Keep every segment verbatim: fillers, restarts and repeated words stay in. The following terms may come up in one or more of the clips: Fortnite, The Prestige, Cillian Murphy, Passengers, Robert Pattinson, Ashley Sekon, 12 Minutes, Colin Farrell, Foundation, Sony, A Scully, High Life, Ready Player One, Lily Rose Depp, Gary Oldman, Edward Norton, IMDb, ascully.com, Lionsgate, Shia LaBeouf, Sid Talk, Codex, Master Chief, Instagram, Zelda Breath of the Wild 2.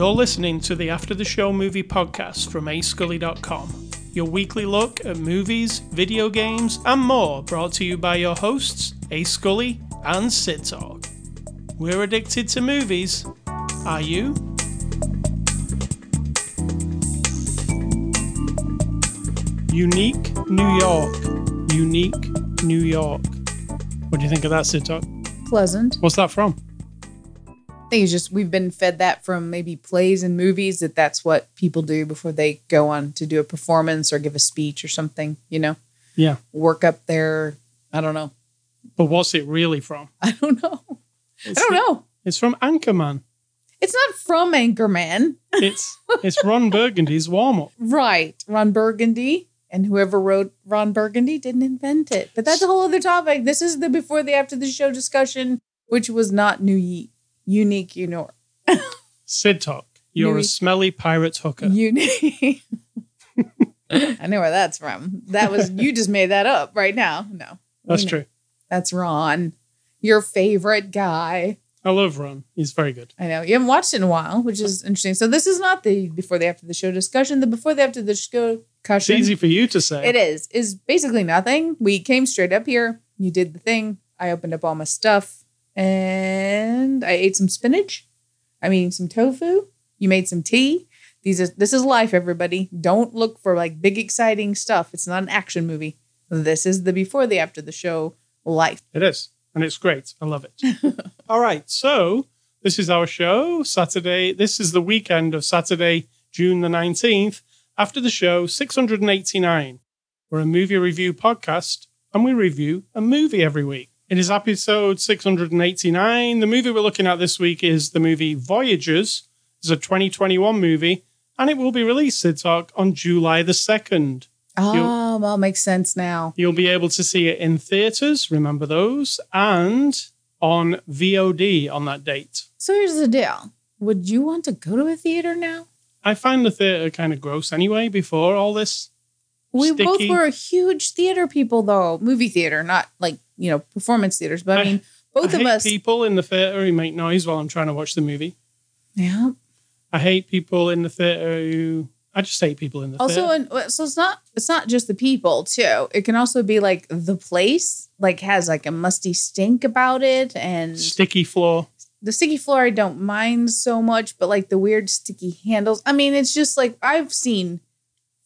You're listening to the After the Show Movie Podcast from a scully dot com, your weekly look at movies, video games, and more, brought to you by your hosts, A Scully and Sid Talk. We're addicted to movies. Are you? Unique New York. Unique New York. What do you think of that, Sid Talk? Pleasant. What's that from? I think it's just we've been fed that from maybe plays and movies, that that's what people do before they go on to do a performance or give a speech or something, you know? Yeah. Work up their, I don't know. But what's it really from? I don't know. It's I don't the, know. It's from Anchorman. It's not from Anchorman. It's it's Ron Burgundy's warm-up. Right. Ron Burgundy. And whoever wrote Ron Burgundy didn't invent it. But that's a whole other topic. This is the before the after the show discussion, which was not New Year. Unique, you know. Sid Talk, you're Unique. A smelly pirate hooker. Unique. I know where that's from. That was, you just made that up right now. No. That's true. That's Ron, your favorite guy. I love Ron. He's very good. I know. You haven't watched it in a while, which is interesting. So this is not the before the after the show discussion. The before the after the show discussion. It's easy for you to say. It is. Is basically nothing. We came straight up here. You did the thing. I opened up all my stuff. And I ate some spinach. I mean, some tofu. You made some tea. These is This is life, everybody. Don't look for like big, exciting stuff. It's not an action movie. This is the before, the after the show life. It is. And it's great. I love it. All right. So this is our show. Saturday. This is the weekend of Saturday, June the nineteenth. After the show, six hundred eighty-nine. We're a movie review podcast and we review a movie every week. It is episode six hundred eighty-nine. The movie we're looking at this week is the movie Voyagers. It's a twenty twenty-one movie, and it will be released, Sid Talk, on July the second. Oh, you'll, well, makes sense now. You'll be able to see it in theaters, remember those, and on V O D on that date. So here's the deal. Would you want to go to a theater now? I find the theater kind of gross anyway before all this. We sticky. Both were huge theater people, though. Movie theater, not like, you know, performance theaters. But I mean, both I of hate us. People in the theater who make noise while I'm trying to watch the movie. Yeah. I hate people in the theater who. I just hate people in the also, theater. Also, so it's not it's not just the people too. It can also be like the place, like has like a musty stink about it and sticky floor. The sticky floor I don't mind so much, but like the weird sticky handles. I mean, it's just like I've seen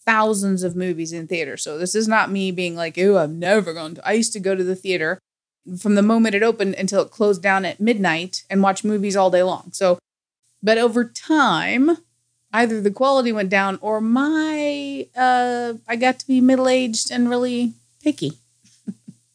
thousands of movies in theater. So this is not me being like, oh, I'm never going to. I used to go to the theater from the moment it opened until it closed down at midnight and watch movies all day long. So, but over time, either the quality went down or my, uh, I got to be middle-aged and really picky.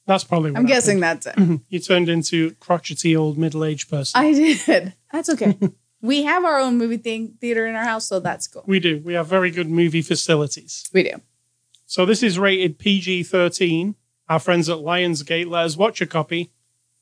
That's probably what I'm guessing happened. That's it. You turned into crotchety old middle-aged person. I did. That's okay. We have our own movie thing, theater in our house, so that's cool. We do. We have very good movie facilities. We do. So this is rated P G thirteen. Our friends at Lionsgate let us watch a copy.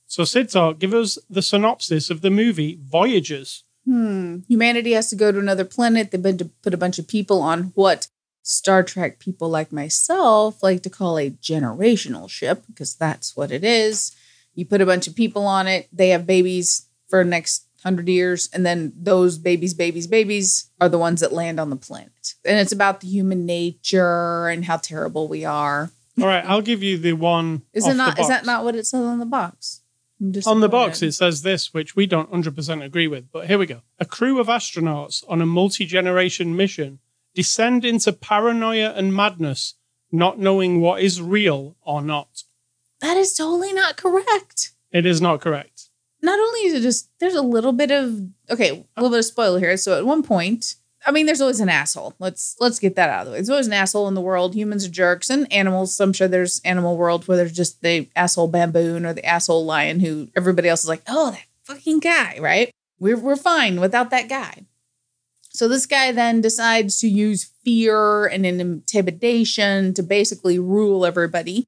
So Sid Talk, give us the synopsis of the movie Voyagers. Hmm. Humanity has to go to another planet. They've been to put a bunch of people on what Star Trek people like myself like to call a generational ship, because that's what it is. You put a bunch of people on it. They have babies for next hundred years, and then those babies, babies, babies are the ones that land on the planet. And it's about the human nature and how terrible we are. All right, I'll give you the one. Is it not? Is that not what it says on the box? On the box, it says this, which we don't one hundred percent agree with, but here we go. A crew of astronauts on a multi-generation mission descend into paranoia and madness, not knowing what is real or not. That is totally not correct. It is not correct. Not only is it just, there's a little bit of, okay, a little bit of spoiler here. So at one point, I mean, there's always an asshole. Let's let's get that out of the way. There's always an asshole in the world. Humans are jerks and animals. So I'm sure there's animal world where there's just the asshole baboon or the asshole lion who everybody else is like, oh, that fucking guy, right? We're, we're fine without that guy. So this guy then decides to use fear and intimidation to basically rule everybody.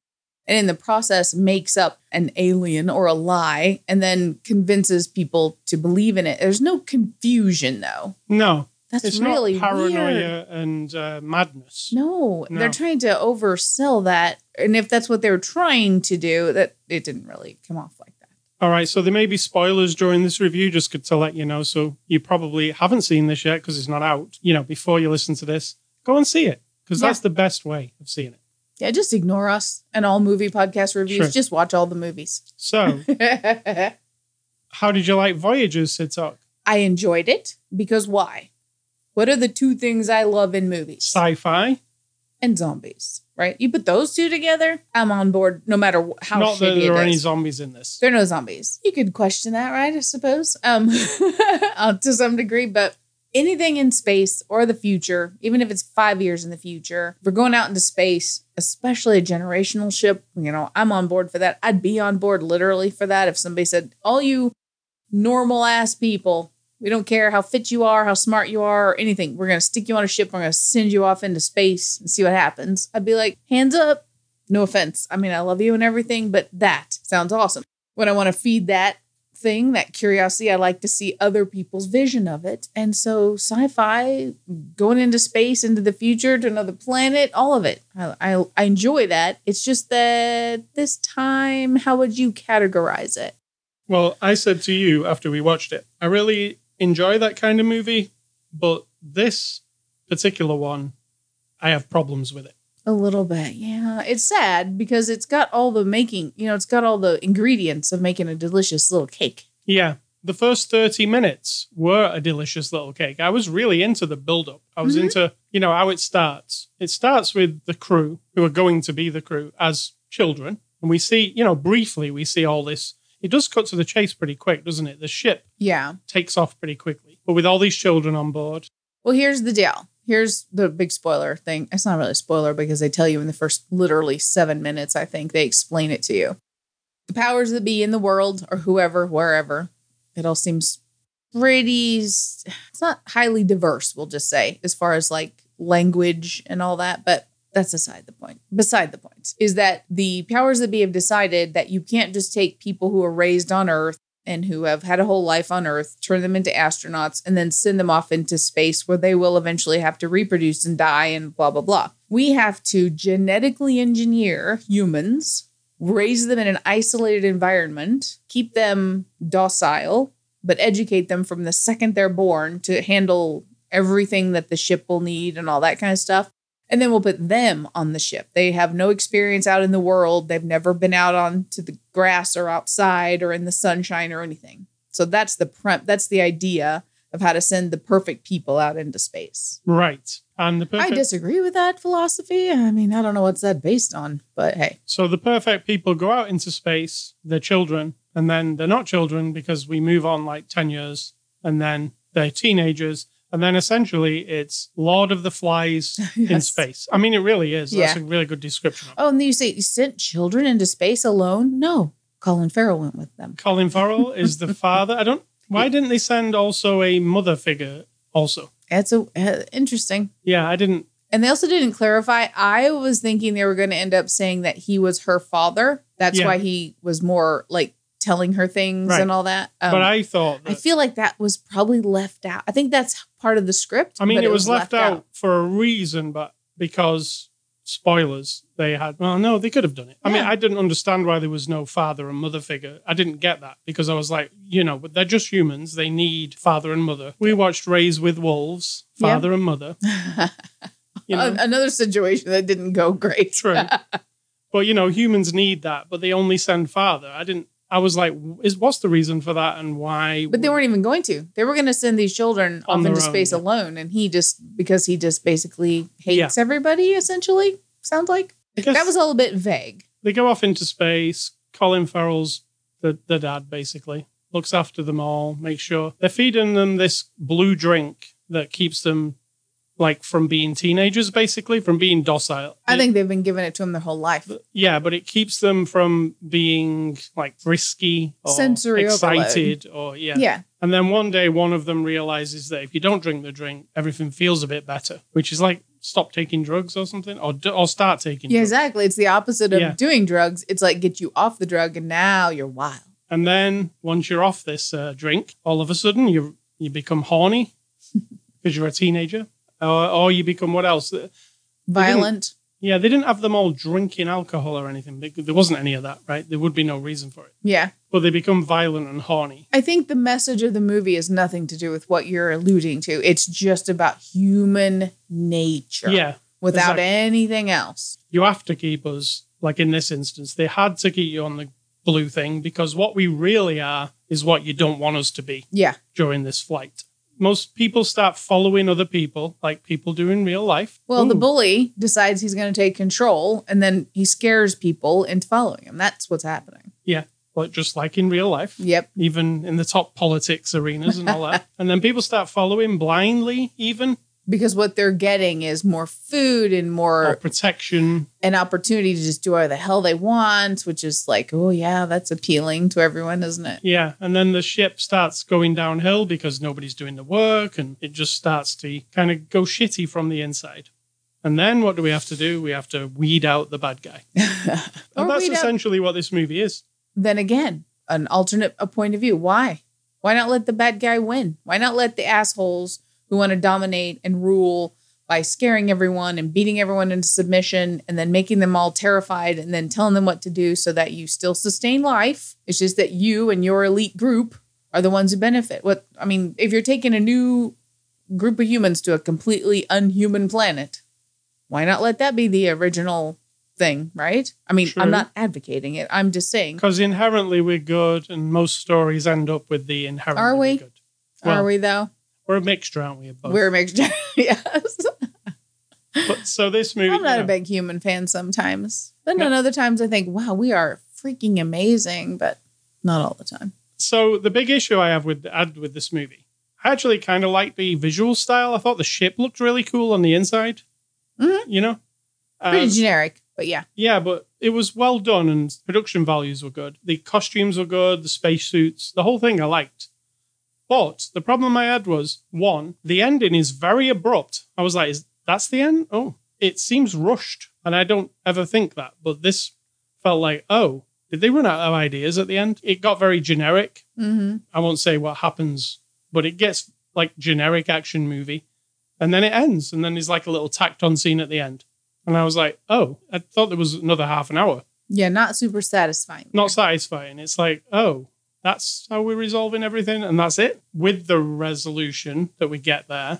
And in the process makes up an alien or a lie and then convinces people to believe in it. There's no confusion, though. No. That's it's really not paranoia weird. And uh, madness. No, no, they're trying to oversell that. And if that's what they were trying to do, that it didn't really come off like that. All right, so there may be spoilers during this review, just to let you know. So you probably haven't seen this yet because it's not out. You know, before you listen to this, go and see it because yeah. that's the best way of seeing it. Yeah, just ignore us and all movie podcast reviews. Sure. Just watch all the movies. So how did you like Voyagers, Sitok? I enjoyed it because why? What are the two things I love in movies? Sci-fi. And zombies. Right? You put those two together, I'm on board no matter how Not shitty that there are any zombies in this. There are no zombies. You could question that, right? I suppose um, to some degree, but anything in space or the future, even if it's five years in the future, if we're going out into space, especially a generational ship, you know, I'm on board for that. I'd be on board literally for that. If somebody said, all you normal ass people, we don't care how fit you are, how smart you are, or anything. We're going to stick you on a ship. We're going to send you off into space and see what happens. I'd be like, hands up. No offense. I mean, I love you and everything, but that sounds awesome. When I want to feed that thing, that curiosity, I like to see other people's vision of it. And so sci-fi, going into space, into the future, to another planet, all of it. I, I, I enjoy that. It's just that this time, how would you categorize it? Well, I said to you after we watched it, I really enjoy that kind of movie, but this particular one, I have problems with it. A little bit, yeah. It's sad because it's got all the making, you know, it's got all the ingredients of making a delicious little cake. Yeah. The first thirty minutes were a delicious little cake. I was really into the build-up. I was mm-hmm. into, you know, how it starts. It starts with the crew, who are going to be the crew, as children. And we see, you know, briefly, we see all this. It does cut to the chase pretty quick, doesn't it? The ship yeah. takes off pretty quickly, but with all these children on board. Well, here's the deal. Here's the big spoiler thing. It's not really a spoiler because they tell you in the first literally seven minutes, I think, they explain it to you. The powers that be in the world or whoever, wherever, it all seems pretty, it's not highly diverse, we'll just say, as far as like language and all that, but that's aside the point. Beside the point is that the powers that be have decided that you can't just take people who are raised on Earth and who have had a whole life on Earth, turn them into astronauts, and then send them off into space where they will eventually have to reproduce and die and blah, blah, blah. We have to genetically engineer humans, raise them in an isolated environment, keep them docile, but educate them from the second they're born to handle everything that the ship will need and all that kind of stuff. And then we'll put them on the ship. They have no experience out in the world. They've never been out on to the grass or outside or in the sunshine or anything. So that's the prep. That's the idea of how to send the perfect people out into space. Right. And the perfect- I disagree with that philosophy. I mean, I don't know what's that based on, but hey. So the perfect people go out into space, they're children, and then they're not children because we move on like ten years and then they're teenagers. And then essentially it's Lord of the Flies yes. in space. I mean, it really is. Yeah. That's a really good description. Oh, and then you say you sent children into space alone? No. Colin Farrell went with them. Colin Farrell is the father. I don't, why didn't they send also a mother figure also? That's a, uh, interesting. Yeah, I didn't. And they also didn't clarify. I was thinking they were going to end up saying that he was her father. That's yeah. why he was more like telling her things right. and all that. Um, but I thought... That, I feel like that was probably left out. I think that's part of the script. I mean, it, it was, was left, left out, out for a reason, but because, spoilers, they had... Well, no, they could have done it. Yeah. I mean, I didn't understand why there was no father and mother figure. I didn't get that because I was like, you know, but they're just humans. They need father and mother. We watched Raised with Wolves, father yeah. and mother. You know? Another situation that didn't go great. True. But, you know, humans need that, but they only send father. I didn't... I was like, "Is what's the reason for that and why? But they weren't even going to. They were going to send these children off into space own, yeah. alone. And he just, because he just basically hates yeah. everybody, essentially, sounds like. That was a little bit vague. They go off into space. Colin Farrell's the, the dad, basically. Looks after them all, makes sure. They're feeding them this blue drink that keeps them, like, from being teenagers, basically, from being docile. I think they've been giving it to them their whole life. Yeah, but it keeps them from being, like, risky or sensory excited. Overload. Or yeah. yeah. And then one day, one of them realizes that if you don't drink the drink, everything feels a bit better, which is like, stop taking drugs or something, or do, or start taking yeah, drugs. Yeah, exactly. It's the opposite of yeah. doing drugs. It's like, get you off the drug, and now you're wild. And then, once you're off this uh, drink, all of a sudden, you you become horny because you're a teenager. Or, or you become what else? Violent. Yeah, they didn't have them all drinking alcohol or anything. They, there wasn't any of that, right? There would be no reason for it. Yeah. But they become violent and horny. I think the message of the movie is nothing to do with what you're alluding to. It's just about human nature. Yeah. Without exactly. anything else. You have to keep us, like in this instance, they had to keep you on the blue thing because what we really are is what you don't want us to be. Yeah. During this flight. Most people start following other people, like people do in real life. Well, Ooh. the bully decides he's going to take control, and then he scares people into following him. That's what's happening. Yeah, well, just like in real life. Yep. Even in the top politics arenas and all that. And then people start following blindly, even. Because what they're getting is more food and more... Or protection. An opportunity to just do whatever the hell they want, which is like, oh, yeah, that's appealing to everyone, isn't it? Yeah, and then the ship starts going downhill because nobody's doing the work, and it just starts to kind of go shitty from the inside. And then what do we have to do? We have to weed out the bad guy. And that's essentially out. what this movie is. Then again, an alternate a point of view. Why? Why not let the bad guy win? Why not let the assholes... who want to dominate and rule by scaring everyone and beating everyone into submission and then making them all terrified and then telling them what to do so that you still sustain life. It's just that you and your elite group are the ones who benefit. What I mean, if you're taking a new group of humans to a completely unhuman planet, why not let that be the original thing, right? I mean, True. I'm not advocating it. I'm just saying. Because inherently we're good and most stories end up with the inherently are we? good. Well, are we though? We're a mixture, aren't we? Both? We're a mixture, yes. But, so this movie... I'm not you know, a big human fan sometimes. But no. then other times I think, wow, we are freaking amazing, but not all the time. So the big issue I have with had with this movie, I actually kind of like the visual style. I thought the ship looked really cool on the inside, mm-hmm. you know? Um, Pretty generic, but yeah. Yeah, but it was well done and production values were good. The costumes were good, the spacesuits, the whole thing I liked. But the problem I had was, one, the ending is very abrupt. I was like, is that's the end? Oh, it seems rushed. And I don't ever think that. But this felt like, oh, did they run out of ideas at the end? It got very generic. Mm-hmm. I won't say what happens, but it gets like generic action movie. And then it ends. And then there's like a little tacked on scene at the end. And I was like, oh, I thought there was another half an hour. Yeah, not super satisfying. Not satisfying. It's like, oh. That's how we're resolving everything, and that's it. With the resolution that we get there,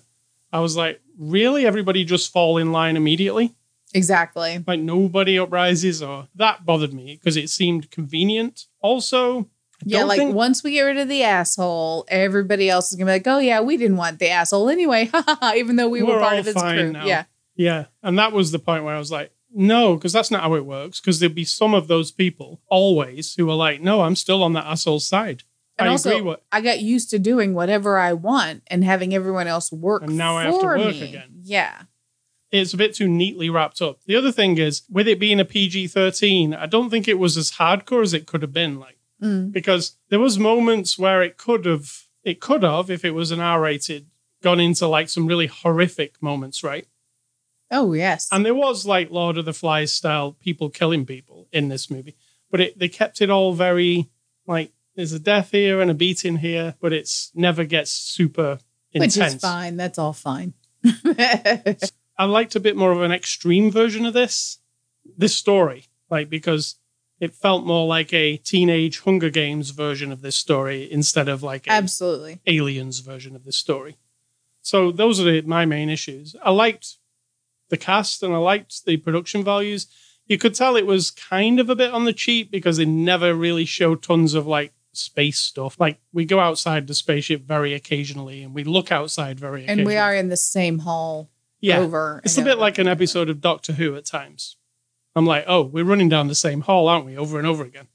I was like, really? Everybody just fall in line immediately? Exactly. Like, nobody uprises, or... That bothered me, because it seemed convenient. Also, I Yeah, like, think... once we get rid of the asshole, everybody else is going to be like, oh, yeah, we didn't want the asshole anyway, even though we we're were part all of his fine crew. Now. Yeah, Yeah, and that was the point where I was like, no, because that's not how it works. Because there'll be some of those people always who are like, no, I'm still on that asshole's side. And I also, agree with. I got used to doing whatever I want and having everyone else work for me. And now I have to work me. again. Yeah. It's a bit too neatly wrapped up. The other thing is, with it being a P G thirteen, I don't think it was as hardcore as it could have been. Like, mm. because there was moments where it could have, it could have, if it was an R rated, gone into like some really horrific moments, right? Oh, yes. And there was like Lord of the Flies style people killing people in this movie. But it, they kept it all very like there's a death here and a beating here, but it's never gets super intense. Which is fine. That's all fine. I liked a bit more of an extreme version of this, this story, like because it felt more like a teenage Hunger Games version of this story instead of like a Absolutely. Aliens version of this story. So those are my main issues. I liked the cast, and I liked the production values. You could tell it was kind of a bit on the cheap because they never really show tons of like space stuff. Like we go outside the spaceship very occasionally and we look outside very occasionally. And we are in the same hall yeah. over. It's a bit like an episode of Doctor Who at times. I'm like, oh, we're running down the same hall, aren't we? Over and over again.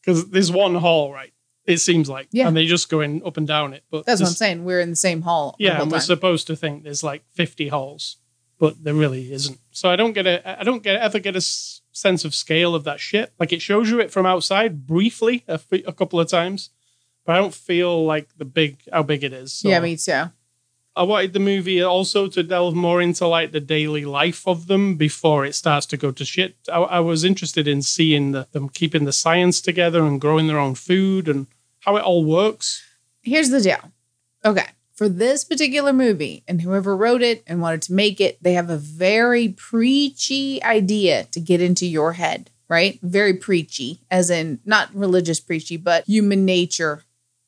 Because there's one hall, right? It seems like. Yeah. And they're just going up and down it. But that's what I'm saying. We're in the same hall. Yeah. And we're supposed to think there's like fifty halls. But there really isn't. So I don't get a, I don't get ever get a s- sense of scale of that ship. Like it shows you it from outside briefly a, f- a couple of times, but I don't feel like the big how big it is. So yeah, me too. I wanted the movie also to delve more into like the daily life of them before it starts to go to shit. I, I was interested in seeing the, them keeping the science together and growing their own food and how it all works. Here's the deal. Okay. for this particular movie, and whoever wrote it and wanted to make it, they have a very preachy idea to get into your head, right? Very preachy, as in not religious preachy, but human nature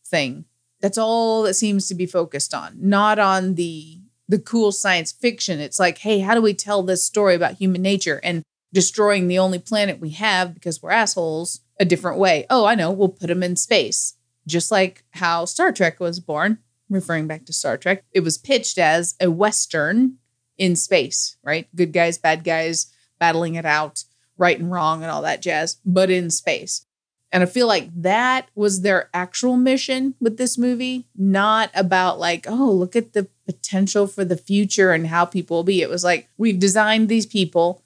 thing. That's all that seems to be focused on, not on the the cool science fiction. It's like, hey, how do we tell this story about human nature and destroying the only planet we have because we're assholes a different way? Oh, I know, we'll put them in space. Just like how Star Trek was born, referring back to Star Trek, it was pitched as a Western in space, right? Good guys, bad guys, battling it out, right and wrong and all that jazz, but in space. And I feel like that was their actual mission with this movie, not about like, oh, look at the potential for the future and how people will be. It was like, we've designed these people.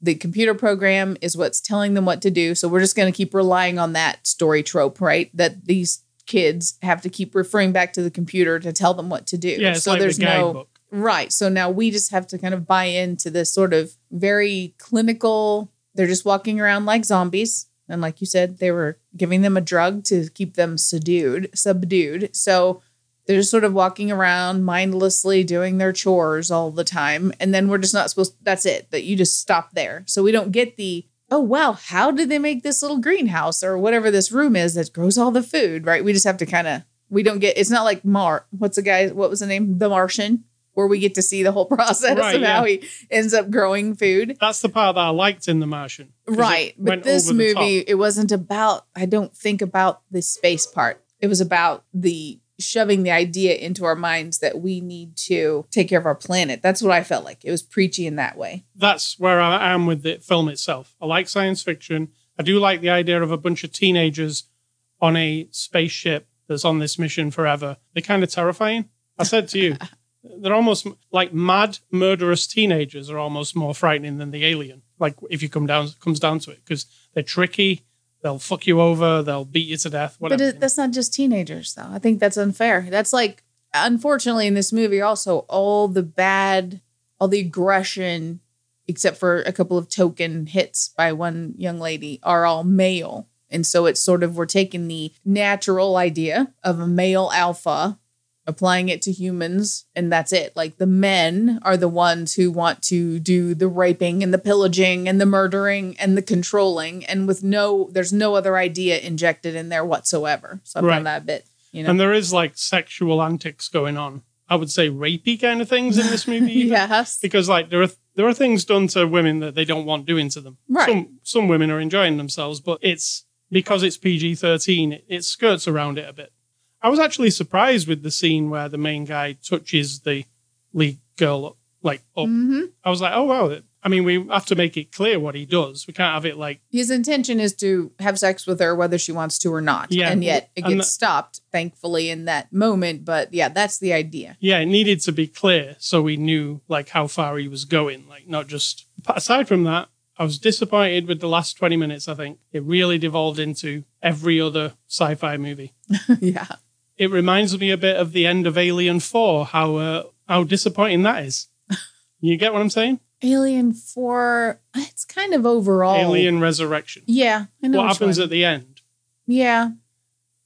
The computer program is what's telling them what to do. So we're just going to keep relying on that story trope, right? That these kids have to keep referring back to the computer to tell them what to do. Yeah, it's so like there's the no book. Right. So now we just have to kind of buy into this sort of very clinical, they're just walking around like zombies. And like you said, they were giving them a drug to keep them subdued, subdued. So they're just sort of walking around mindlessly doing their chores all the time. And then we're just not supposed to, that's it, that you just stop there. So we don't get the, oh, wow, how did they make this little greenhouse or whatever this room is that grows all the food, right? We just have to kind of, we don't get, it's not like Mar, what's the guy, what was the name? The Martian, where we get to see the whole process right, of yeah. how he ends up growing food. That's the part that I liked in The Martian. Right. But this movie, it wasn't about, I don't think about the space part. It was about the shoving the idea into our minds that we need to take care of our planet. That's what I felt like. It was preachy in that way. That's where I am with the film itself. I like science fiction. I do like the idea of a bunch of teenagers on a spaceship that's on this mission forever. They're kind of terrifying. I said to you, they're almost like mad, murderous teenagers are almost more frightening than the alien. Like if you come down, comes down to it, because they're tricky. They'll fuck you over. They'll beat you to death. Whatever. But it, that's not just teenagers, though. I think that's unfair. That's like, unfortunately, in this movie, also all the bad, all the aggression, except for a couple of token hits by one young lady, are all male. And so it's sort of, we're taking the natural idea of a male alpha, applying it to humans, and that's it. Like the men are the ones who want to do the raping and the pillaging and the murdering and the controlling, and with no, there's no other idea injected in there whatsoever. So I found that bit, you know. And there is like sexual antics going on. I would say rapey kind of things in this movie. Yes, because like there are there are things done to women that they don't want doing to them. Right. Some some women are enjoying themselves, but it's because it's P G thirteen. It, it skirts around it a bit. I was actually surprised with the scene where the main guy touches the lead girl up, like up. Mm-hmm. I was like, oh, wow. I mean, we have to make it clear what he does. We can't have it like... His intention is to have sex with her, whether she wants to or not. Yeah, and yet it gets that, stopped, thankfully, in that moment. But yeah, that's the idea. Yeah, it needed to be clear so we knew like how far he was going. Like not just... But aside from that, I was disappointed with the last twenty minutes, I think. It really devolved into every other sci-fi movie. Yeah. It reminds me a bit of the end of Alien four, how uh, how disappointing that is. You get what I'm saying? Alien four, it's kind of overall. Alien Resurrection. Yeah, I know. What happens at the end? Yeah.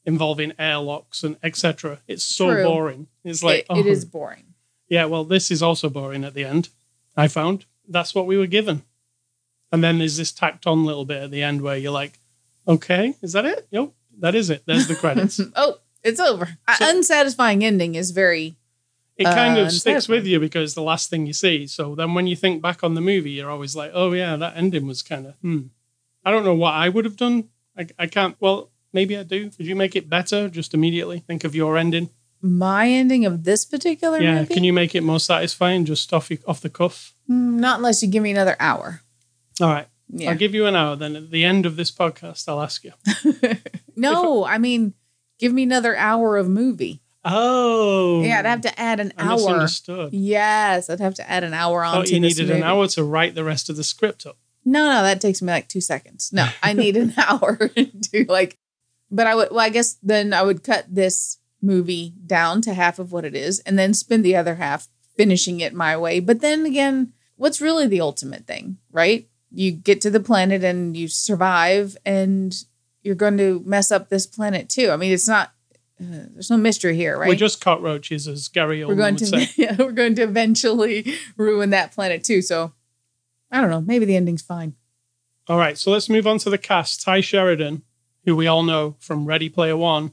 Involving airlocks and et cetera. It's so True. boring. It's like it, oh. it is boring. Yeah, well, this is also boring at the end, I found. That's what we were given. And then there's this tacked on little bit at the end where you're like, okay, is that it? Yep, that is it. There's the credits. Oh. It's over. So, unsatisfying ending is very... It kind uh, of sticks with you because it's the last thing you see. So then when you think back on the movie, you're always like, oh yeah, that ending was kind of, hmm. I don't know what I would have done. I, I can't, well, maybe I do. Could you make it better just immediately? Think of your ending. My ending of this particular yeah, movie? Yeah, can you make it more satisfying just off, off the cuff? Mm, not unless you give me another hour. All right. Yeah. I'll give you an hour. Then at the end of this podcast, I'll ask you. No, I, I mean... Give me another hour of movie. Oh. Yeah, I'd have to add an I hour. Misunderstood. Yes, I'd have to add an hour on to this movie. Oh, you needed an hour to write the rest of the script up. No, no, that takes me like two seconds. No, I need an hour to like, but I would, well, I guess then I would cut this movie down to half of what it is and then spend the other half finishing it my way. But then again, what's really the ultimate thing, right? You get to the planet and you survive and... You're going to mess up this planet too. I mean, it's not, Uh, there's no mystery here, right? We're just cockroaches, as Gary Oldman we're going would to, say. Yeah, we're going to eventually ruin that planet too. So, I don't know. Maybe the ending's fine. All right, so let's move on to the cast. Ty Sheridan, who we all know from Ready Player One,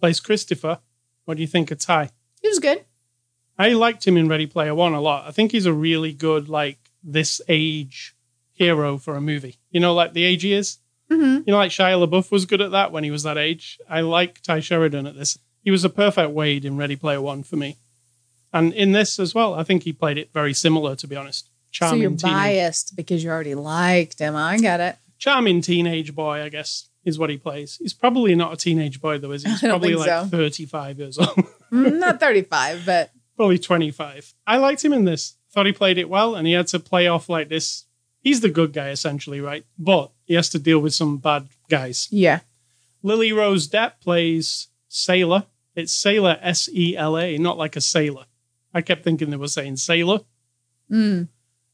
plays Christopher. What do you think of Ty? He was good. I liked him in Ready Player One a lot. I think he's a really good, like, this age hero for a movie. You know, like the age he is? Mm-hmm. You know, like Shia LaBeouf was good at that when he was that age. I like Ty Sheridan at this. He was a perfect Wade in Ready Player One for me. And in this as well, I think he played it very similar, to be honest. Charming so you're teenage. Biased because you already liked him. I got it. Charming teenage boy, I guess, is what he plays. He's probably not a teenage boy, though, is he? He's probably like so. thirty-five years old. Not thirty-five, but... Probably twenty-five. I liked him in this. Thought he played it well, and he had to play off like this. He's the good guy, essentially, right? But he has to deal with some bad guys. Yeah. Lily Rose Depp plays Sailor. It's Sailor, S E L A, not like a sailor. I kept thinking they were saying Sailor. Mm.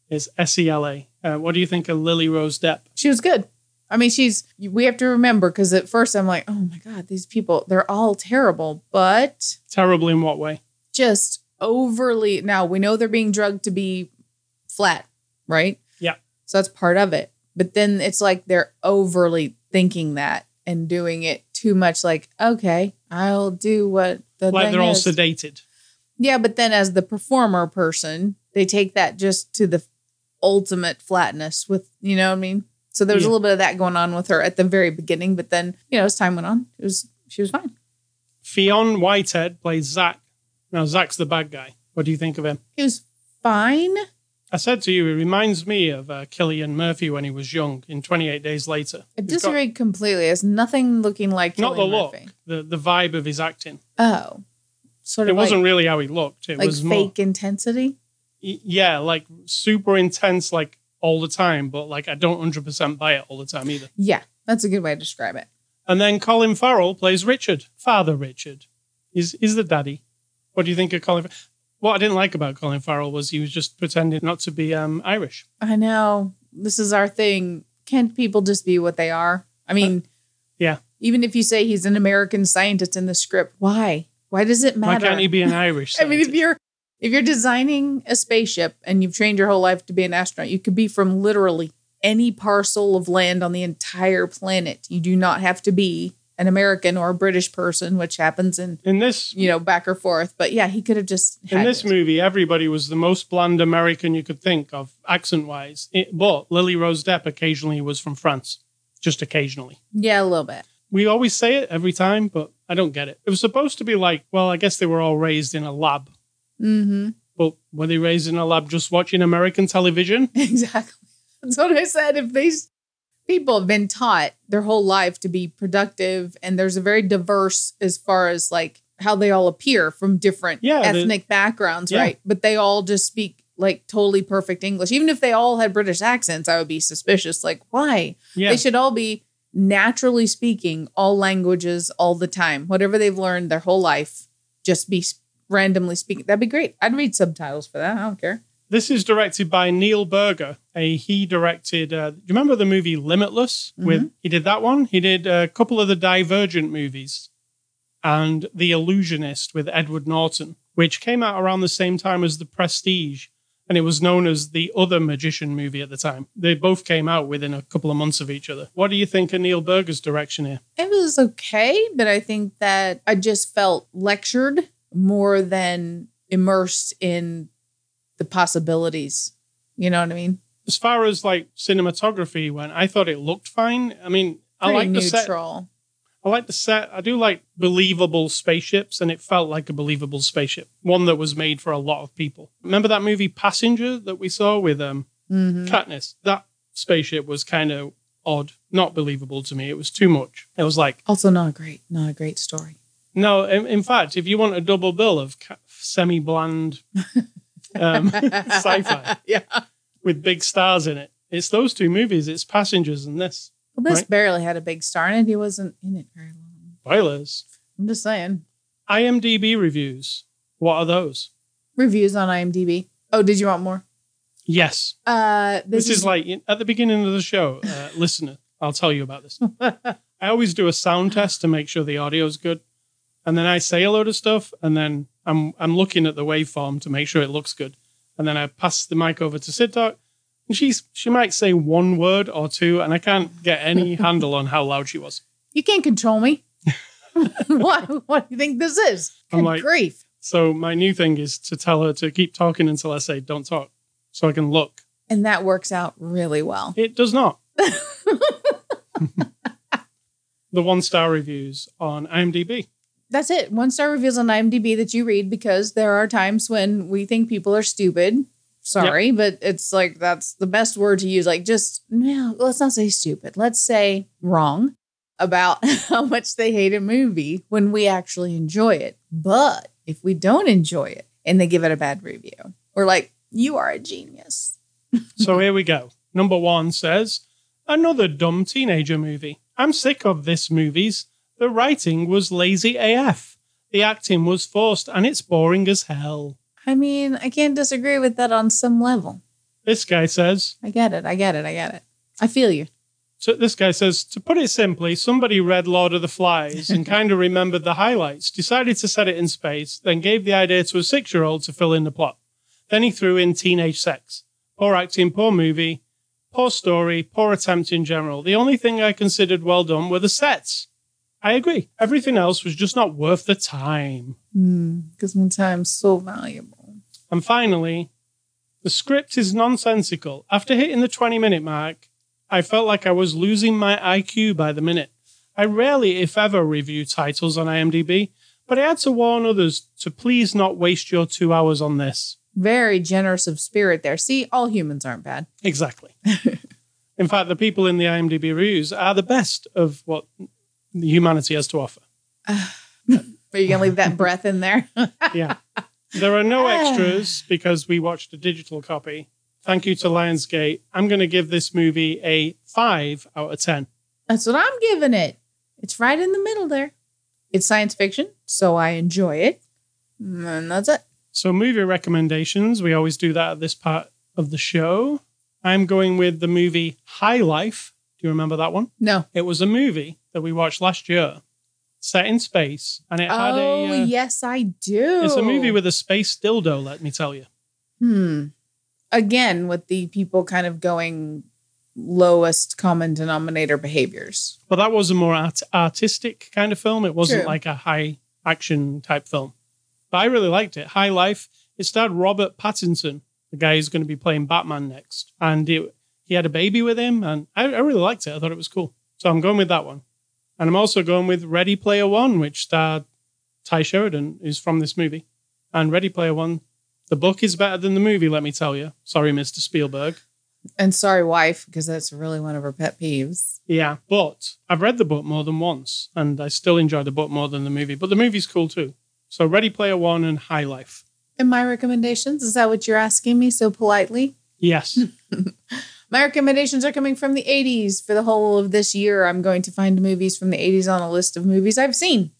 It's S E L A. Uh, what do you think of Lily Rose Depp? She was good. I mean, she's, we have to remember, because at first I'm like, oh my God, these people, they're all terrible, but... Terrible in what way? Just overly, now we know they're being drugged to be flat, right? Yeah. So that's part of it. But then it's like they're overly thinking that and doing it too much, like, okay, I'll do what the Like thing they're all is. Sedated. Yeah, but then as the performer person, they take that just to the ultimate flatness with, you know what I mean? So there was yeah. a little bit of that going on with her at the very beginning, but then, you know, as time went on, it was she was fine. Fionn Whitehead plays Zach. Now, Zach's the bad guy. What do you think of him? He was fine. I said to you, he reminds me of uh, Cillian Murphy when he was young in twenty-eight days later. I disagree got, completely. There's nothing looking like Cillian Not the Murphy. Look, the, the vibe of his acting. Oh. Sort of it like, wasn't really how he looked. It like was fake more, intensity? Yeah, like super intense, like all the time, but like I don't one hundred percent buy it all the time either. Yeah, that's a good way to describe it. And then Colin Farrell plays Richard, Father Richard. He's, he's the daddy. What do you think of Colin Farrell? What I didn't like about Colin Farrell was he was just pretending not to be um, Irish. I know. This is our thing. Can't people just be what they are? I mean, uh, yeah. Even if you say he's an American scientist in the script, why? Why does it matter? Why can't he be an Irish scientist? I mean, if you're if you're designing a spaceship and you've trained your whole life to be an astronaut, you could be from literally any parcel of land on the entire planet. You do not have to be an American or a British person, which happens in, in this, you know, back or forth. But yeah, he could have just had in this it. movie, everybody was the most bland American you could think of, accent-wise. It, but Lily Rose Depp occasionally was from France, just occasionally. Yeah, a little bit. We always say it every time, but I don't get it. It was supposed to be like, well, I guess they were all raised in a lab. Mm-hmm. But were they raised in a lab just watching American television? Exactly. That's what I said. If these people have been taught their whole life to be productive, and there's a very diverse as far as like how they all appear from different yeah, ethnic backgrounds, yeah. right? But they all just speak like totally perfect English. Even if they all had British accents, I would be suspicious. Like, why? Yeah. They should all be naturally speaking all languages all the time. Whatever they've learned their whole life, just be randomly speaking. That'd be great. I'd read subtitles for that. I don't care. This is directed by Neil Burger. A, he directed, uh, do you remember the movie Limitless? Mm-hmm. With He did that one. He did a couple of the Divergent movies and The Illusionist with Edward Norton, which came out around the same time as The Prestige. And it was known as the other magician movie at the time. They both came out within a couple of months of each other. What do you think of Neil Burger's direction here? It was okay, but I think that I just felt lectured more than immersed in the possibilities. You know what I mean? As far as like cinematography went, I thought it looked fine. I mean, Pretty I like the set. I like the set. I do like believable spaceships, and it felt like a believable spaceship, one that was made for a lot of people. Remember that movie Passenger that we saw with um mm-hmm. Katniss? That spaceship was kind of odd, not believable to me. It was too much. It was like also not great, not a great story. No, in, in fact, if you want a double bill of semi-bland. um sci-fi yeah with big stars in it, it's those two movies. It's Passengers and this. Well, this right? barely had a big star in it. He wasn't in it very long. Spoilers. I'm just saying. IMDb reviews, what are those reviews on IMDb? Oh, did you want more? Yes. uh this, this is, is like at the beginning of the show, uh listener, I'll tell you about this. I always do a sound test to make sure the audio is good. and then I say a load of stuff, and then I'm I'm looking at the waveform to make sure it looks good. And then I pass the mic over to SidTalk, and she's she might say one word or two, and I can't get any handle on how loud she was. You can't control me. What? What do you think this is? Good I'm like, grief. So my new thing is to tell her to keep talking until I say don't talk, so I can look. And that works out really well. It does not. The one-star reviews on IMDb. That's it. One-star reviews on IMDb that you read, because there are times when we think people are stupid. Sorry, yep. But it's like that's the best word to use. Like, just, no, let's not say stupid. Let's say wrong about how much they hate a movie when we actually enjoy it. But if we don't enjoy it and they give it a bad review, we're like, you are a genius. So here we go. Number one says, another dumb teenager movie. I'm sick of this movies. The writing was lazy A F. The acting was forced and it's boring as hell. I mean, I can't disagree with that on some level. This guy says, I get it. I get it. I get it. I feel you. So this guy says, to put it simply, somebody read Lord of the Flies and kind of remembered the highlights, decided to set it in space, then gave the idea to a six-year-old to fill in the plot. Then he threw in teenage sex. Poor acting, poor movie, poor story, poor attempt in general. The only thing I considered well done were the sets. I agree. Everything else was just not worth the time. Because mm, my time's so valuable. And finally, the script is nonsensical. After hitting the twenty-minute mark, I felt like I was losing my I Q by the minute. I rarely, if ever, review titles on IMDb, but I had to warn others to please not waste your two hours on this. Very generous of spirit there. See, all humans aren't bad. Exactly. In fact, the people in the IMDb reviews are the best of what humanity has to offer. Uh, are you going to leave that breath in there? Yeah. There are no extras because we watched a digital copy. Thank you to Lionsgate. I'm going to give this movie a five out of ten. That's what I'm giving it. It's right in the middle there. It's science fiction, so I enjoy it. And that's it. So movie recommendations, we always do that at this part of the show. I'm going with the movie High Life. Do you remember that one? No. It was a movie that we watched last year, set in space. And it had oh, a... Oh, uh, yes, I do. It's a movie with a space dildo, let me tell you. Hmm. Again, with the people kind of going lowest common denominator behaviors. But that was a more art- artistic kind of film. It wasn't True. Like a high action type film. But I really liked it. High Life. It starred Robert Pattinson, the guy who's going to be playing Batman next. And it, he had a baby with him. And I, I really liked it. I thought it was cool. So I'm going with that one. And I'm also going with Ready Player One, which starred Ty Sheridan, who's from this movie. And Ready Player One, the book is better than the movie, let me tell you. Sorry, Mister Spielberg. And sorry, wife, because that's really one of her pet peeves. Yeah, but I've read the book more than once, and I still enjoy the book more than the movie. But the movie's cool, too. So Ready Player One and High Life. And my recommendations? Is that what you're asking me so politely? Yes. My recommendations are coming from the eighties. For the whole of this year, I'm going to find movies from the eighties on a list of movies I've seen.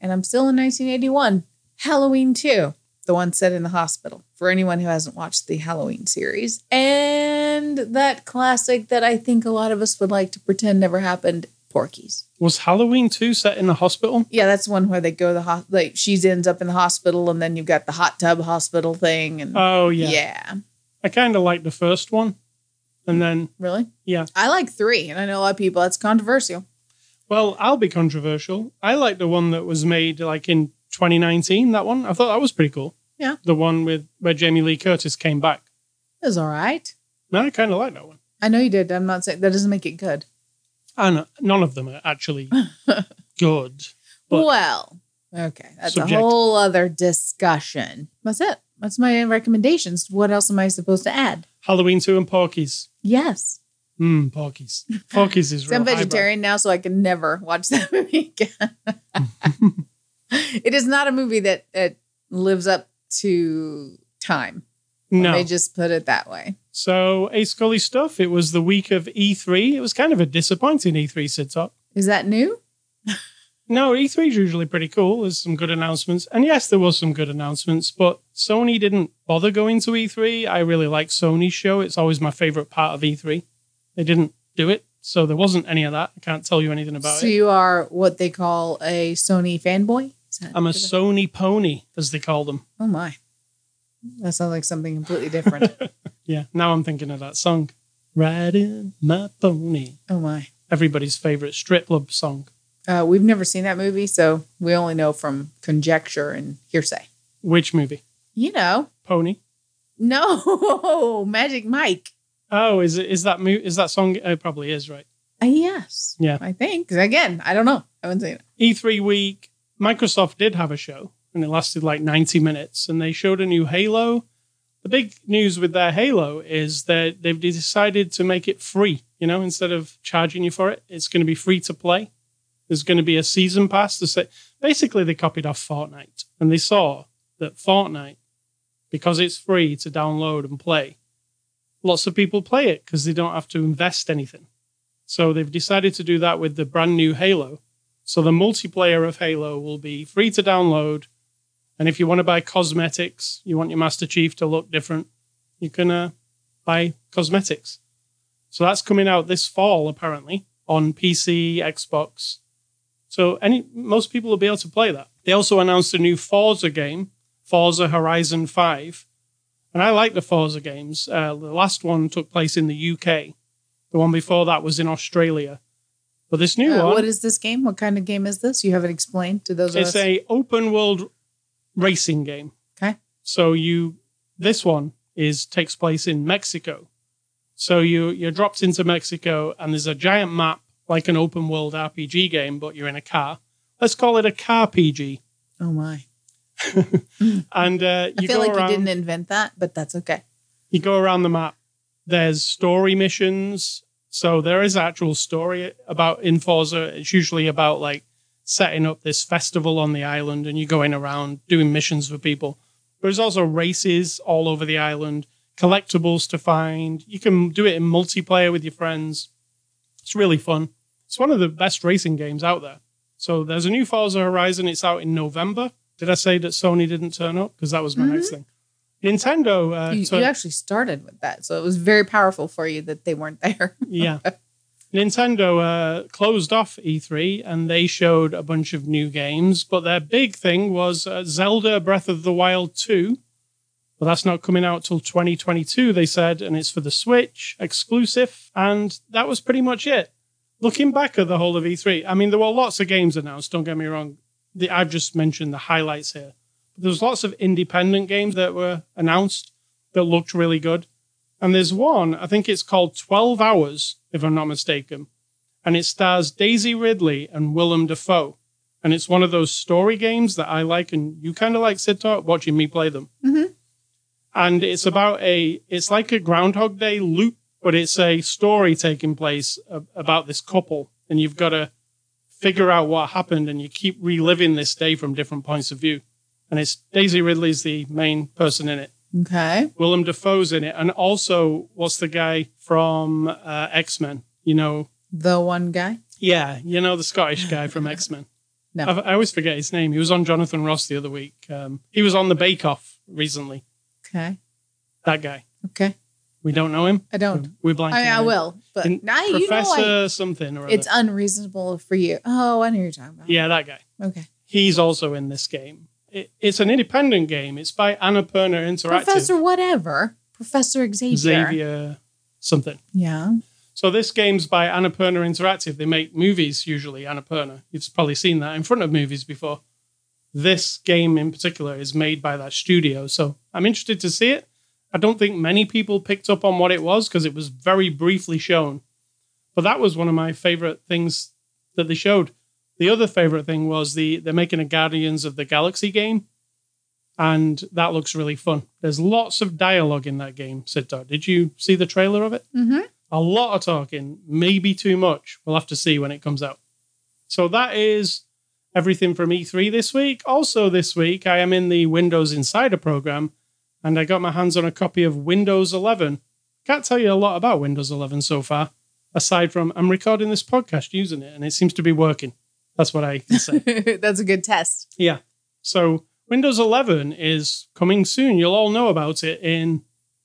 And I'm still in nineteen eighty-one. Halloween two. The one set in the hospital, for anyone who hasn't watched the Halloween series. And that classic that I think a lot of us would like to pretend never happened, Porky's. Was Halloween two set in the hospital? Yeah, that's one where they go to the ho- like she ends up in the hospital, and then you've got the hot tub hospital thing. And oh, yeah. Yeah. I kind of like the first one. And then... Really? Yeah. I like three, and I know a lot of people, that's controversial. Well, I'll be controversial. I like the one that was made like in... twenty nineteen, that one. I thought that was pretty cool. Yeah. The one with where Jamie Lee Curtis came back. It was all right. No, I kind of like that one. I know you did. I'm not saying that doesn't make it good. I know. None of them are actually good. Well, okay. That's subjective. A whole other discussion. That's it. That's my recommendations. What else am I supposed to add? Halloween two and Porky's. Yes. Mmm, Porky's. Porky's is real. I'm vegetarian now, so I can never watch that movie again. It is not a movie that it lives up to time. No. Let me just put it that way. So, A Scully stuff. It was the week of E three. It was kind of a disappointing E three, Sid Top. Is that new? No, E three is usually pretty cool. There's some good announcements. And yes, there was some good announcements, but Sony didn't bother going to E three. I really like Sony's show. It's always my favorite part of E three. They didn't do it. So there wasn't any of that. I can't tell you anything about it. So you are what they call a Sony fanboy? I'm a Sony pony, as they call them. Oh, my. That sounds like something completely different. Yeah. Now I'm thinking of that song. Riding my pony. Oh, my. Everybody's favorite strip club song. Uh, we've never seen that movie, so we only know from conjecture and hearsay. Which movie? You know. Pony? No. Magic Mike. Oh, is it, is that mo- is that song? It probably is, right? Uh, yes. Yeah. I think. Again, I don't know. I haven't seen it. E three week. Microsoft did have a show, and it lasted like ninety minutes, and they showed a new Halo. The big news with their Halo is that they've decided to make it free. You know, instead of charging you for it, it's going to be free to play. There's going to be a season pass to say. Basically, they copied off Fortnite, and they saw that Fortnite, because it's free to download and play, lots of people play it because they don't have to invest anything. So they've decided to do that with the brand new Halo. So the multiplayer of Halo will be free to download. And if you want to buy cosmetics, you want your Master Chief to look different, you can uh, buy cosmetics. So that's coming out this fall, apparently, on P C, Xbox. So any most people will be able to play that. They also announced a new Forza game, Forza Horizon five. And I like the Forza games. Uh, the last one took place in the U K. The one before that was in Australia. But this new uh, one... What is this game? What kind of game is this? You haven't explained to those of us. It's a open-world racing game. Okay. So you... This one is takes place in Mexico. So you, you're dropped into Mexico, and there's a giant map, like an open-world R P G game, but you're in a car. Let's call it a car P G. Oh, my. and uh, you I feel go like around, you didn't invent that, but that's okay. You go around the map. There's story missions. So there is actual story about in Forza. It's usually about like setting up this festival on the island, and you're going around doing missions for people. There's also races all over the island, collectibles to find. You can do it in multiplayer with your friends. It's really fun. It's one of the best racing games out there. So there's a new Forza Horizon. It's out in November. Did I say that Sony didn't turn up? Because that was my mm-hmm. next thing. Nintendo. Uh, you, you actually started with that, so it was very powerful for you that they weren't there. Yeah. Nintendo uh, closed off E three, and they showed a bunch of new games, but their big thing was uh, Zelda Breath of the Wild two. But that's not coming out till twenty twenty-two, they said, and it's for the Switch, exclusive, and that was pretty much it. Looking back at the whole of E three, I mean, there were lots of games announced, don't get me wrong. The, I've just mentioned the highlights here. There's lots of independent games that were announced that looked really good. And there's one, I think it's called twelve hours, if I'm not mistaken. And it stars Daisy Ridley and Willem Dafoe. And it's one of those story games that I like, and you kind of like, Sid Talk, watching me play them. Mm-hmm. And it's about a, it's like a Groundhog Day loop, but it's a story taking place about this couple. And you've got to figure out what happened, and you keep reliving this day from different points of view. And it's Daisy Ridley's the main person in it. Okay. Willem Dafoe's in it. And also, what's the guy from uh, X-Men? You know. The one guy? Yeah. You know, the Scottish guy from X-Men. No. I've, I always forget his name. He was on Jonathan Ross the other week. Um, he was on the Bake Off recently. Okay. That guy. Okay. We don't know him. I don't. We're blanking. I, I will. But I, Professor you know, I, something or other. It's unreasonable for you. Oh, I know you're talking about. Yeah, that guy. Okay. He's also in this game. It's an independent game. It's by Annapurna Interactive. Professor whatever. Professor Xavier. Xavier something. Yeah. So this game's by Annapurna Interactive. They make movies, usually, Annapurna. You've probably seen that in front of movies before. This game in particular is made by that studio. So I'm interested to see it. I don't think many people picked up on what it was because it was very briefly shown. But that was one of my favorite things that they showed. The other favorite thing was the they're making a Guardians of the Galaxy game, and that looks really fun. There's lots of dialogue in that game, Siddharth. Did you see the trailer of it? Mm-hmm. A lot of talking, maybe too much. We'll have to see when it comes out. So that is everything from E three this week. Also this week, I am in the Windows Insider program, and I got my hands on a copy of Windows eleven. Can't tell you a lot about Windows eleven so far, aside from I'm recording this podcast using it, and it seems to be working. That's what I can say. That's a good test. Yeah. So Windows eleven is coming soon. You'll all know about it in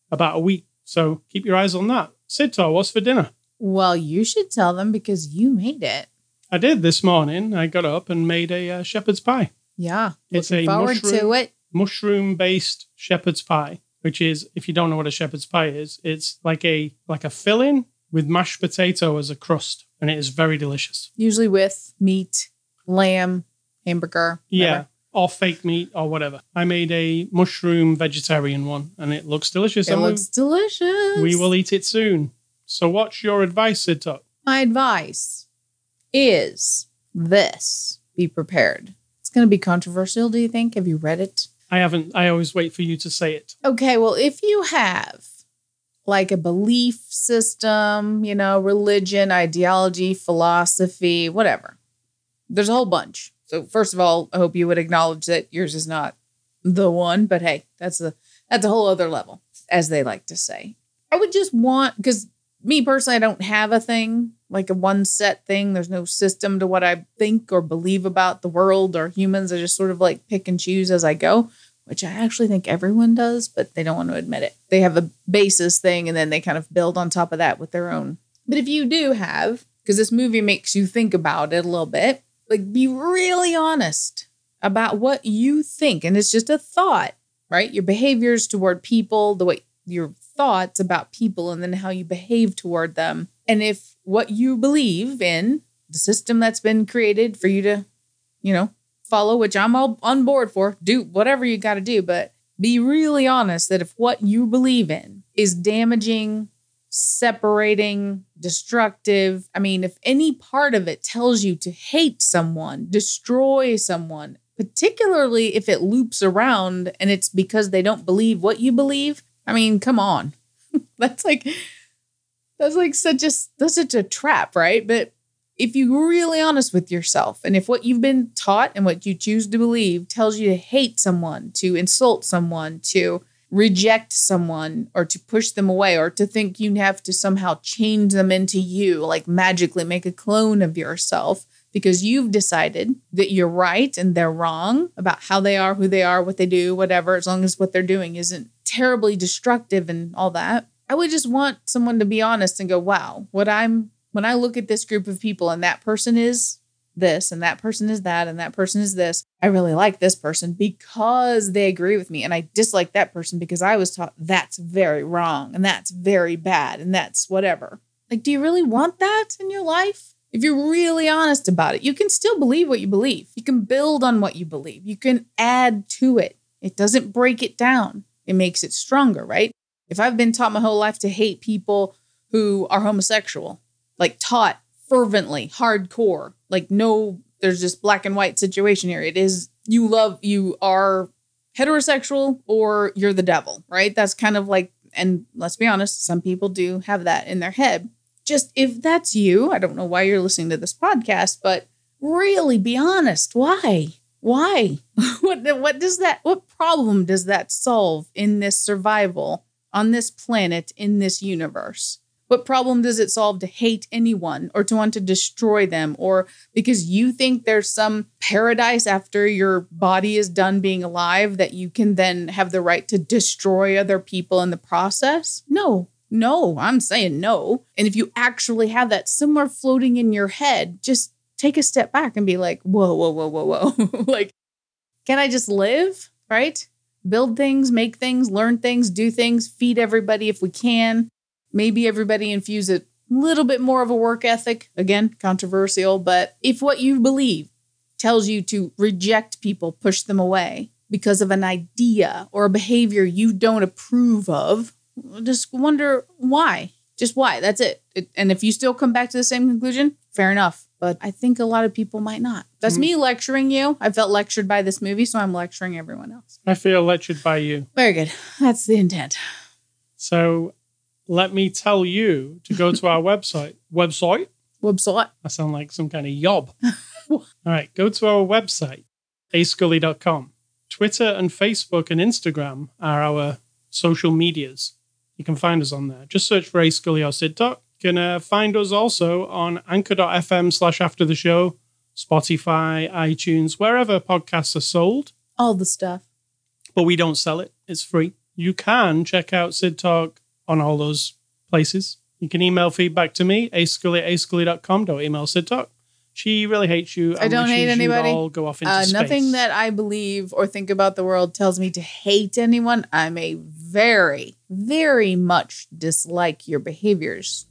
about a week. So keep your eyes on that. Sidtar, what's for dinner? Well, you should tell them because you made it. I did this morning. I got up and made a uh, shepherd's pie. Yeah. It's looking a forward mushroom, to it. Mushroom-based shepherd's pie, which is, if you don't know what a shepherd's pie is, it's like a like a filling with mashed potato as a crust, and it is very delicious. Usually with meat, lamb, hamburger. Whatever. Yeah. Or fake meat or whatever. I made a mushroom vegetarian one and it looks delicious. It and looks we, delicious. We will eat it soon. So what's your advice, Sid Talk? My advice is this. Be prepared. It's going to be controversial, do you think? Have you read it? I haven't. I always wait for you to say it. Okay, well, if you have like a belief system, you know, religion, ideology, philosophy, whatever. There's a whole bunch. So first of all, I hope you would acknowledge that yours is not the one, but hey, that's a that's a whole other level, as they like to say. I would just want, because me personally, I don't have a thing, like a one set thing. There's no system to what I think or believe about the world or humans. I just sort of like pick and choose as I go, which I actually think everyone does, but they don't want to admit it. They have a basis thing and then they kind of build on top of that with their own. But if you do have, because this movie makes you think about it a little bit, like, be really honest about what you think. And it's just a thought, right? Your behaviors toward people, the way your thoughts about people, and then how you behave toward them. And if what you believe in, the system that's been created for you to, you know, follow, which I'm all on board for, do whatever you got to do. But be really honest that if what you believe in is damaging, separating, destructive. I mean, if any part of it tells you to hate someone, destroy someone, particularly if it loops around and it's because they don't believe what you believe. I mean, come on. That's like, that's like such a, that's such a trap, right? But if you're really honest with yourself and if what you've been taught and what you choose to believe tells you to hate someone, to insult someone, to reject someone or to push them away or to think you have to somehow change them into you, like magically make a clone of yourself because you've decided that you're right and they're wrong about how they are, who they are, what they do, whatever, as long as what they're doing isn't terribly destructive and all that. I would just want someone to be honest and go, wow, what I'm, when I look at this group of people and that person is this and that person is that and that person is this. I really like this person because they agree with me and I dislike that person because I was taught that's very wrong and that's very bad and that's whatever. Like, do you really want that in your life? If you're really honest about it, you can still believe what you believe. You can build on what you believe. You can add to it. It doesn't break it down. It makes it stronger, right? If I've been taught my whole life to hate people who are homosexual, like taught fervently, hardcore, like no, there's this black and white situation here. It is, you love, you are heterosexual or you're the devil, right? That's kind of like, and let's be honest, some people do have that in their head. Just if that's you, I don't know why you're listening to this podcast, but really be honest. Why? Why? what, what does that, what problem does that solve in this survival on this planet, in this universe? What problem does it solve to hate anyone or to want to destroy them or because you think there's some paradise after your body is done being alive that you can then have the right to destroy other people in the process? No, no, I'm saying no. And if you actually have that somewhere floating in your head, just take a step back and be like, whoa, whoa, whoa, whoa, whoa. Like, can I just live, right? Build things, make things, learn things, do things, feed everybody if we can. Maybe everybody infuse a little bit more of a work ethic. Again, controversial, but if what you believe tells you to reject people, push them away because of an idea or a behavior you don't approve of, just wonder why. Just why. That's it. it and if you still come back to the same conclusion, fair enough. But I think a lot of people might not. That's mm. me lecturing you. I felt lectured by this movie, so I'm lecturing everyone else. I feel lectured by you. Very good. That's the intent. So... let me tell you to go to our website. Website? Website. I sound like some kind of yob. All right, go to our website, a scully dot com. Twitter and Facebook and Instagram are our social medias. You can find us on there. Just search for A Scully or Sid Talk. You can uh, find us also on anchor.fm slash after the show, Spotify, iTunes, wherever podcasts are sold. All the stuff. But we don't sell it. It's free. You can check out Sid Talk on all those places. You can email feedback to me, ascully at ascully dot com. Don't email Sid Talk. She really hates you. I don't hate anybody. All go off into uh, space. Nothing that I believe or think about the world tells me to hate anyone. I may very, very much dislike your behaviors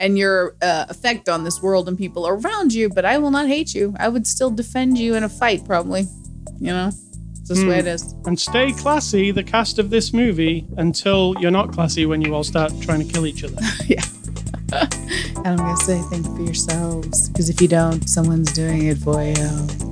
and your uh, effect on this world and people around you, but I will not hate you. I would still defend you in a fight, probably. You know, it's just mm. the way it is. And stay classy, the cast of this movie, until you're not classy when you all start trying to kill each other. Yeah. And I'm going to say, think for yourselves, because if you don't, someone's doing it for you.